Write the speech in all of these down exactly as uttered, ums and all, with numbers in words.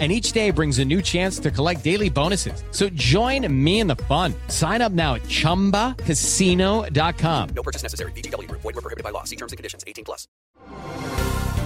And each day brings a new chance to collect daily bonuses. So join me in the fun. Sign up now at chumba casino dot com. No purchase necessary. V G W. Void where prohibited by law. See terms and conditions. eighteen plus.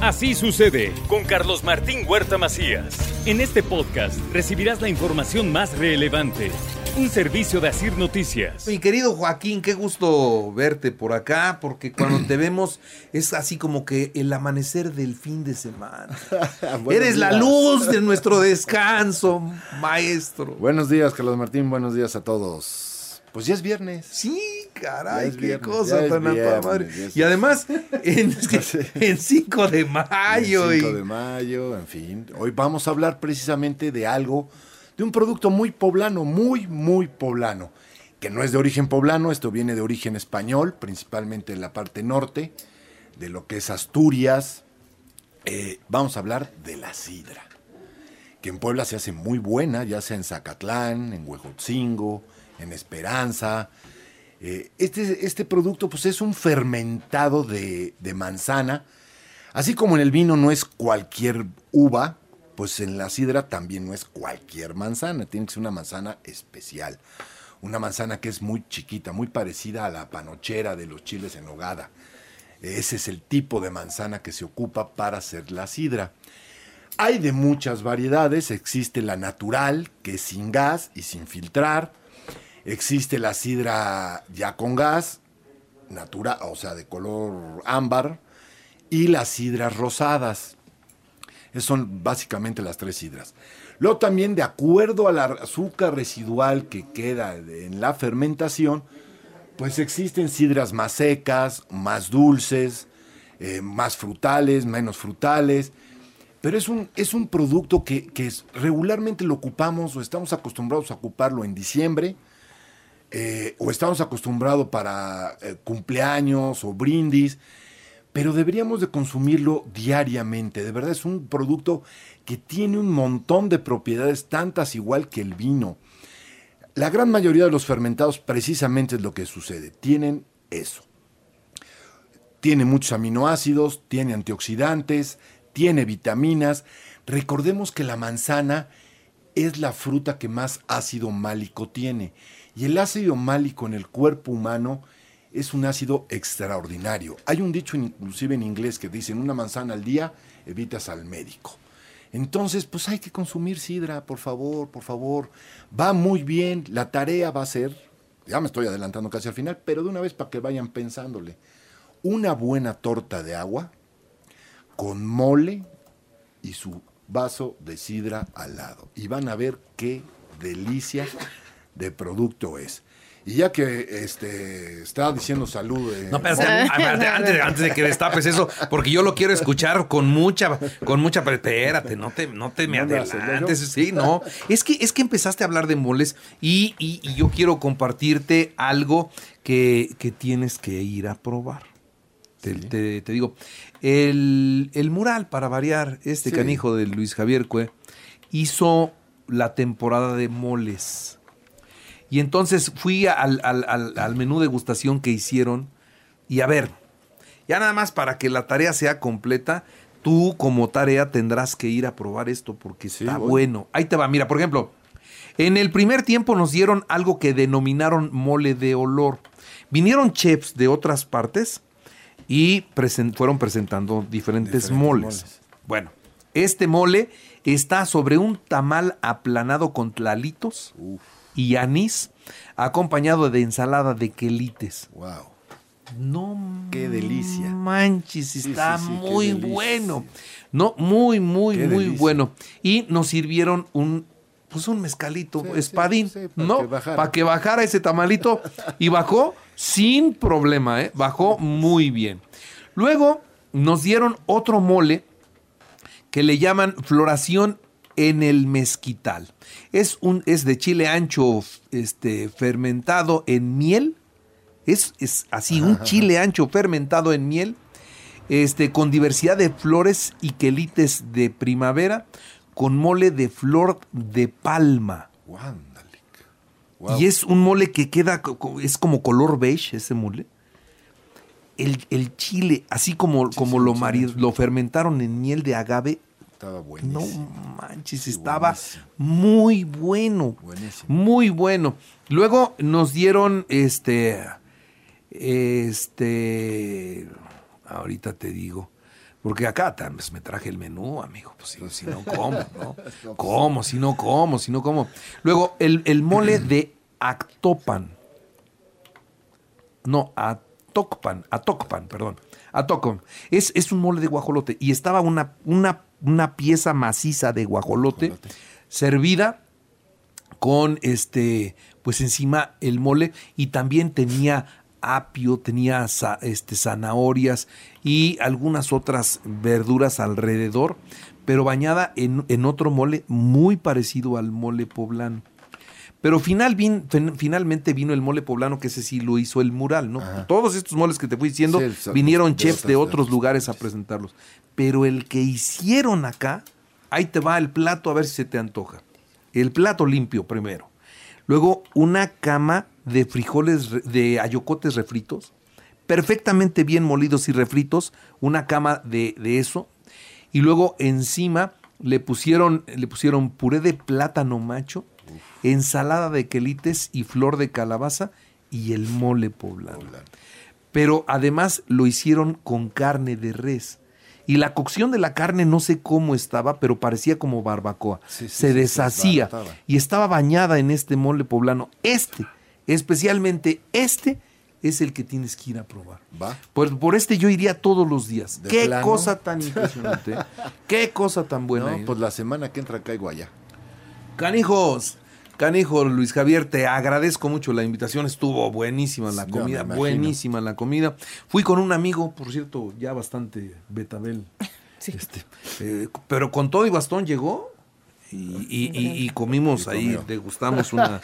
Así sucede con Carlos Martín Huerta Macías. En este podcast recibirás la información más relevante. Un servicio de Asir Noticias. Mi querido Joaquín, qué gusto verte por acá, porque cuando te vemos es así como que el amanecer del fin de semana. Eres días. La luz de nuestro descanso, maestro. Buenos días, Carlos Martín, buenos días a todos. Pues ya es viernes. Sí, caray, qué viernes, cosa tan alta madre. Y además, en, en cinco de mayo. En cinco de mayo, en fin. Hoy vamos a hablar precisamente de algo... de un producto muy poblano, muy, muy poblano, que no es de origen poblano, esto viene de origen español, principalmente en la parte norte, de lo que es Asturias. Eh, vamos a hablar de la sidra, que en Puebla se hace muy buena, ya sea en Zacatlán, en Huejotzingo, en Esperanza. Eh, este, este producto pues, es un fermentado de, de manzana, así como en el vino no es cualquier uva, pues en la sidra también no es cualquier manzana, tiene que ser una manzana especial. Una manzana que es muy chiquita, muy parecida a la panochera de los chiles en nogada. Ese es el tipo de manzana que se ocupa para hacer la sidra. Hay de muchas variedades, existe la natural, que es sin gas y sin filtrar. Existe la sidra ya con gas, natural, o sea, de color ámbar, y las sidras rosadas. Esas son básicamente las tres sidras. Luego también, de acuerdo al azúcar residual que queda en la fermentación, pues existen sidras más secas, más dulces, eh, más frutales, menos frutales. Pero es un, es un producto que, que regularmente lo ocupamos o estamos acostumbrados a ocuparlo en diciembre, eh, o estamos acostumbrados para eh, cumpleaños o brindis. Pero deberíamos de consumirlo diariamente. De verdad es un producto que tiene un montón de propiedades, tantas igual que el vino. La gran mayoría de los fermentados precisamente es lo que sucede. Tienen eso. Tiene muchos aminoácidos, tiene antioxidantes, tiene vitaminas. Recordemos que la manzana es la fruta que más ácido málico tiene. Y el ácido málico en el cuerpo humano es un ácido extraordinario. Hay un dicho inclusive en inglés que dicen una manzana al día evitas al médico. Entonces, pues hay que consumir sidra, por favor, por favor. Va muy bien, la tarea va a ser, ya me estoy adelantando casi al final, pero de una vez para que vayan pensándole, una buena torta de agua con mole y su vaso de sidra al lado. Y van a ver qué delicia de producto es. Y ya que este está diciendo salud... Eh. No, pero antes, antes, antes de que destapes eso, porque yo lo quiero escuchar con mucha... con mucha espérate, no te, no te me no adelantes. Sí, no. Es que, es que empezaste a hablar de moles y, y, y yo quiero compartirte algo que, que tienes que ir a probar. Te, sí. te, te digo, el, el mural, para variar, este sí. canijo de Luis Javier Cue, hizo la temporada de moles. Y entonces fui al, al, al, al menú degustación que hicieron. Y a ver, ya nada más para que la tarea sea completa, tú como tarea tendrás que ir a probar esto porque sí, está voy. bueno. Ahí te va. Mira, por ejemplo, en el primer tiempo nos dieron algo que denominaron mole de olor. Vinieron chefs de otras partes y present, fueron presentando diferentes, diferentes moles. moles. Bueno, este mole está sobre un tamal aplanado con tlalitos. Uf. Y anís, acompañado de ensalada de quelites. ¡Wow! No, ¡qué delicia! Manches, está sí, sí, sí, muy bueno. No, muy, muy, qué muy delicia. bueno. Y nos sirvieron un, pues un mezcalito, sí, espadín, sí, sí, para ¿no? Para que bajara ese tamalito. Y bajó sin problema, ¿eh? Bajó muy bien. Luego nos dieron otro mole que le llaman floración en el mezquital. Es un es de chile ancho este, fermentado en miel. Es, es así, ajá, un chile ancho fermentado en miel. este, con diversidad de flores y quelites de primavera, con mole de flor de palma. Wow. Wow. Y es un mole que queda, es como color beige ese mole. El, el chile, así como, sí, como sí, lo, marir, sí. lo fermentaron en miel de agave. Estaba buenísimo. No manches, estaba buenísimo. muy bueno. Buenísimo. Muy bueno. Luego nos dieron este, este, ahorita te digo. Porque acá pues, me traje el menú, amigo. Pues si, si no, ¿cómo? ¿no? ¿Cómo? Si no, ¿cómo? Si no, ¿cómo? Luego, el, el mole de Atocpan. No, Atocpan. Atocpan, perdón. Atocpan. Es, es un mole de guajolote. Y estaba una, una, una pieza maciza de guajolote, guajolote servida con, este, pues encima el mole. Y también tenía apio, tenía este, zanahorias y algunas otras verduras alrededor, pero bañada en, en otro mole muy parecido al mole poblano. Pero final vin, fin, finalmente vino el mole poblano, que ese sí lo hizo el mural, ¿no? Ajá. Todos estos moles que te fui diciendo, sí, el, vinieron chefs de, de otros lugares a presentarlos. Pero el que hicieron acá, ahí te va el plato, a ver si se te antoja. El plato limpio primero. Luego una cama de frijoles, de ayocotes refritos, perfectamente bien molidos y refritos, una cama de, de eso, y luego encima le pusieron, le pusieron puré de plátano macho, uf, ensalada de quelites y flor de calabaza y el mole poblano. poblano. Pero además lo hicieron con carne de res. Y la cocción de la carne, no sé cómo estaba, pero parecía como barbacoa. Sí, sí, se sí, deshacía sí, estaba. y estaba bañada en este mole poblano. Este, especialmente este, es el que tienes que ir a probar. ¿Va? Por, por este yo iría todos los días. Qué plano? cosa tan impresionante. Qué cosa tan buena. No, pues la semana que entra caigo allá. Canijos. Canijo, Luis Javier, te agradezco mucho la invitación, estuvo buenísima la comida, no, buenísima la comida. Fui con un amigo, por cierto, ya bastante betabel, sí. este, eh, pero con todo y bastón llegó y, y, y, y comimos y ahí, degustamos una,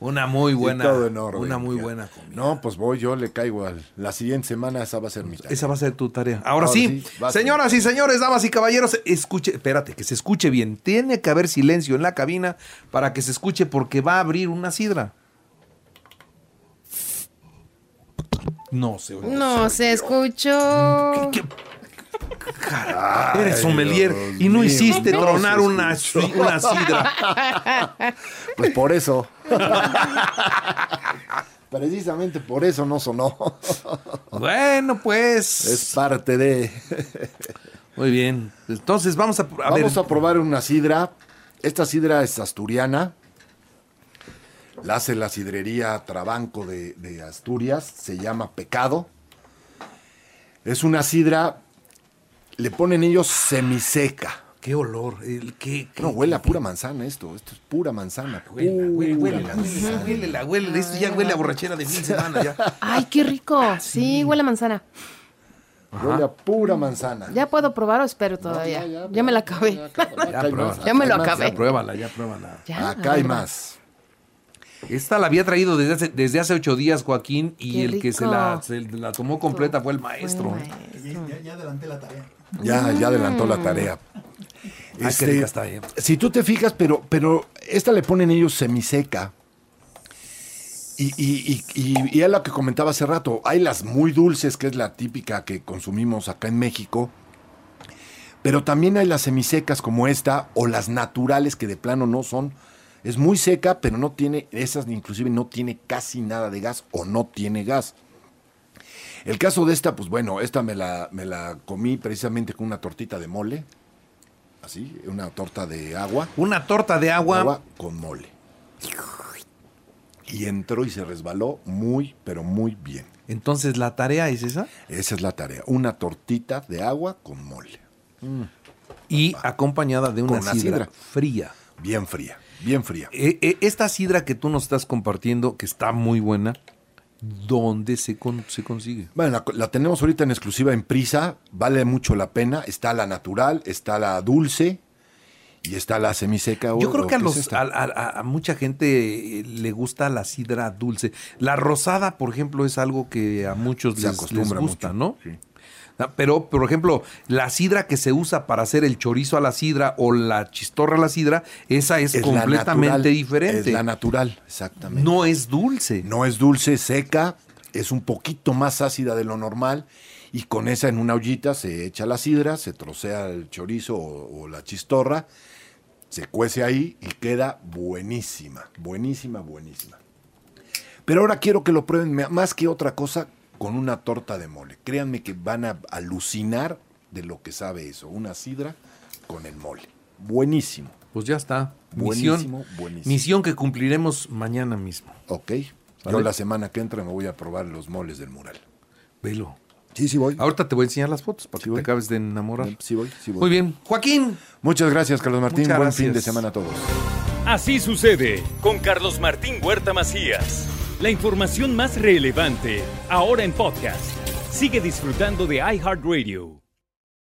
una muy buena, sí, todo en oro, una muy buena comida. No, pues voy, yo le caigo al, la siguiente semana, esa va a ser mi tarea. Esa va a ser tu tarea. Ahora, Ahora sí, sí señoras y señores, damas y caballeros, escuche, espérate, que se escuche bien. Tiene que haber silencio en la cabina para que se escuche, porque va a abrir una sidra. No se oyó. No se escuchó. ¿Qué, qué? Caraca, eres sommelier y no Dios hiciste Dios tronar Dios una, una sidra. Pues por eso. Precisamente por eso no sonó. Bueno, pues. Es parte de. Muy bien. Entonces vamos a, a vamos ver. a probar una sidra. Esta sidra es asturiana. La hace la sidrería Trabanco de, de Asturias. Se llama Pecado. Es una sidra. Le ponen ellos semiseca. Qué olor. El, qué, qué, no, huele a pura manzana esto. Esto es pura manzana. Huele, huele, huele, manzana. huele, huele, huele. Esto ya huele a borrachera de mil semanas ya. Ay, qué rico. Sí, huele a manzana. Ajá. Huele a pura manzana. ¿Ya puedo probar o espero todavía? No, ya, ya, ya me la acabé. Ya, ya, ya, ya me lo acabé. Ya pruébala, ya pruébala. Ya, acá hay más. Esta la había traído desde hace, desde hace ocho días, Joaquín, y qué el rico. que se la, se la tomó completa fue el maestro. Fue el maestro. Ya, ya adelanté la tarea. Ya, ya adelantó la tarea. Este, si tú te fijas, pero, pero esta le ponen ellos semiseca. Y, y, y, y, y es lo que comentaba hace rato. Hay las muy dulces, que es la típica que consumimos acá en México. Pero también hay las semisecas como esta, o las naturales, que de plano no son. Es muy seca, pero no tiene, esas inclusive no tiene casi nada de gas, o no tiene gas. El caso de esta, pues bueno, esta me la, me la comí precisamente con una tortita de mole. Así, una torta de agua. Una torta de agua. Agua con mole. Y entró y se resbaló muy, pero muy bien. Entonces, ¿la tarea es esa? Esa es la tarea. Una tortita de agua con mole. Mm. Y ah, acompañada de una sidra, sidra fría. Bien fría, bien fría. Eh, eh, esta sidra que tú nos estás compartiendo, que está muy buena... ¿Dónde se, con, se consigue? Bueno, la, la tenemos ahorita en exclusiva en Prisa. Vale mucho la pena. Está la natural, está la dulce y está la semiseca. Yo creo que a, los, es a, a, a mucha gente le gusta la sidra dulce. La rosada, por ejemplo, es algo que a muchos les, les gusta, mucho, ¿no? Sí. Pero, por ejemplo, la sidra que se usa para hacer el chorizo a la sidra o la chistorra a la sidra, esa es, es completamente natural, diferente. Es la natural, exactamente. No es dulce. No es dulce, seca, es un poquito más ácida de lo normal. Y con esa en una ollita se echa la sidra, se trocea el chorizo o, o la chistorra, se cuece ahí y queda buenísima, buenísima, buenísima. Pero ahora quiero que lo prueben, más que otra cosa, con una torta de mole. Créanme que van a alucinar de lo que sabe eso, una sidra con el mole. Buenísimo. Pues ya está. Buenísimo, misión, buenísimo. Misión que cumpliremos mañana mismo. Ok. ¿Vale? Yo la semana que entra me voy a probar los moles del mural. Velo. Sí, sí voy. Ahorita te voy a enseñar las fotos para sí que voy. Te acabes de enamorar. Sí voy, sí voy. Muy bien. Joaquín. Muchas gracias, Carlos Martín. Muchas Buen gracias. Fin de semana a todos. Así sucede con Carlos Martín Huerta Macías. La información más relevante, ahora en podcast. Sigue disfrutando de iHeartRadio.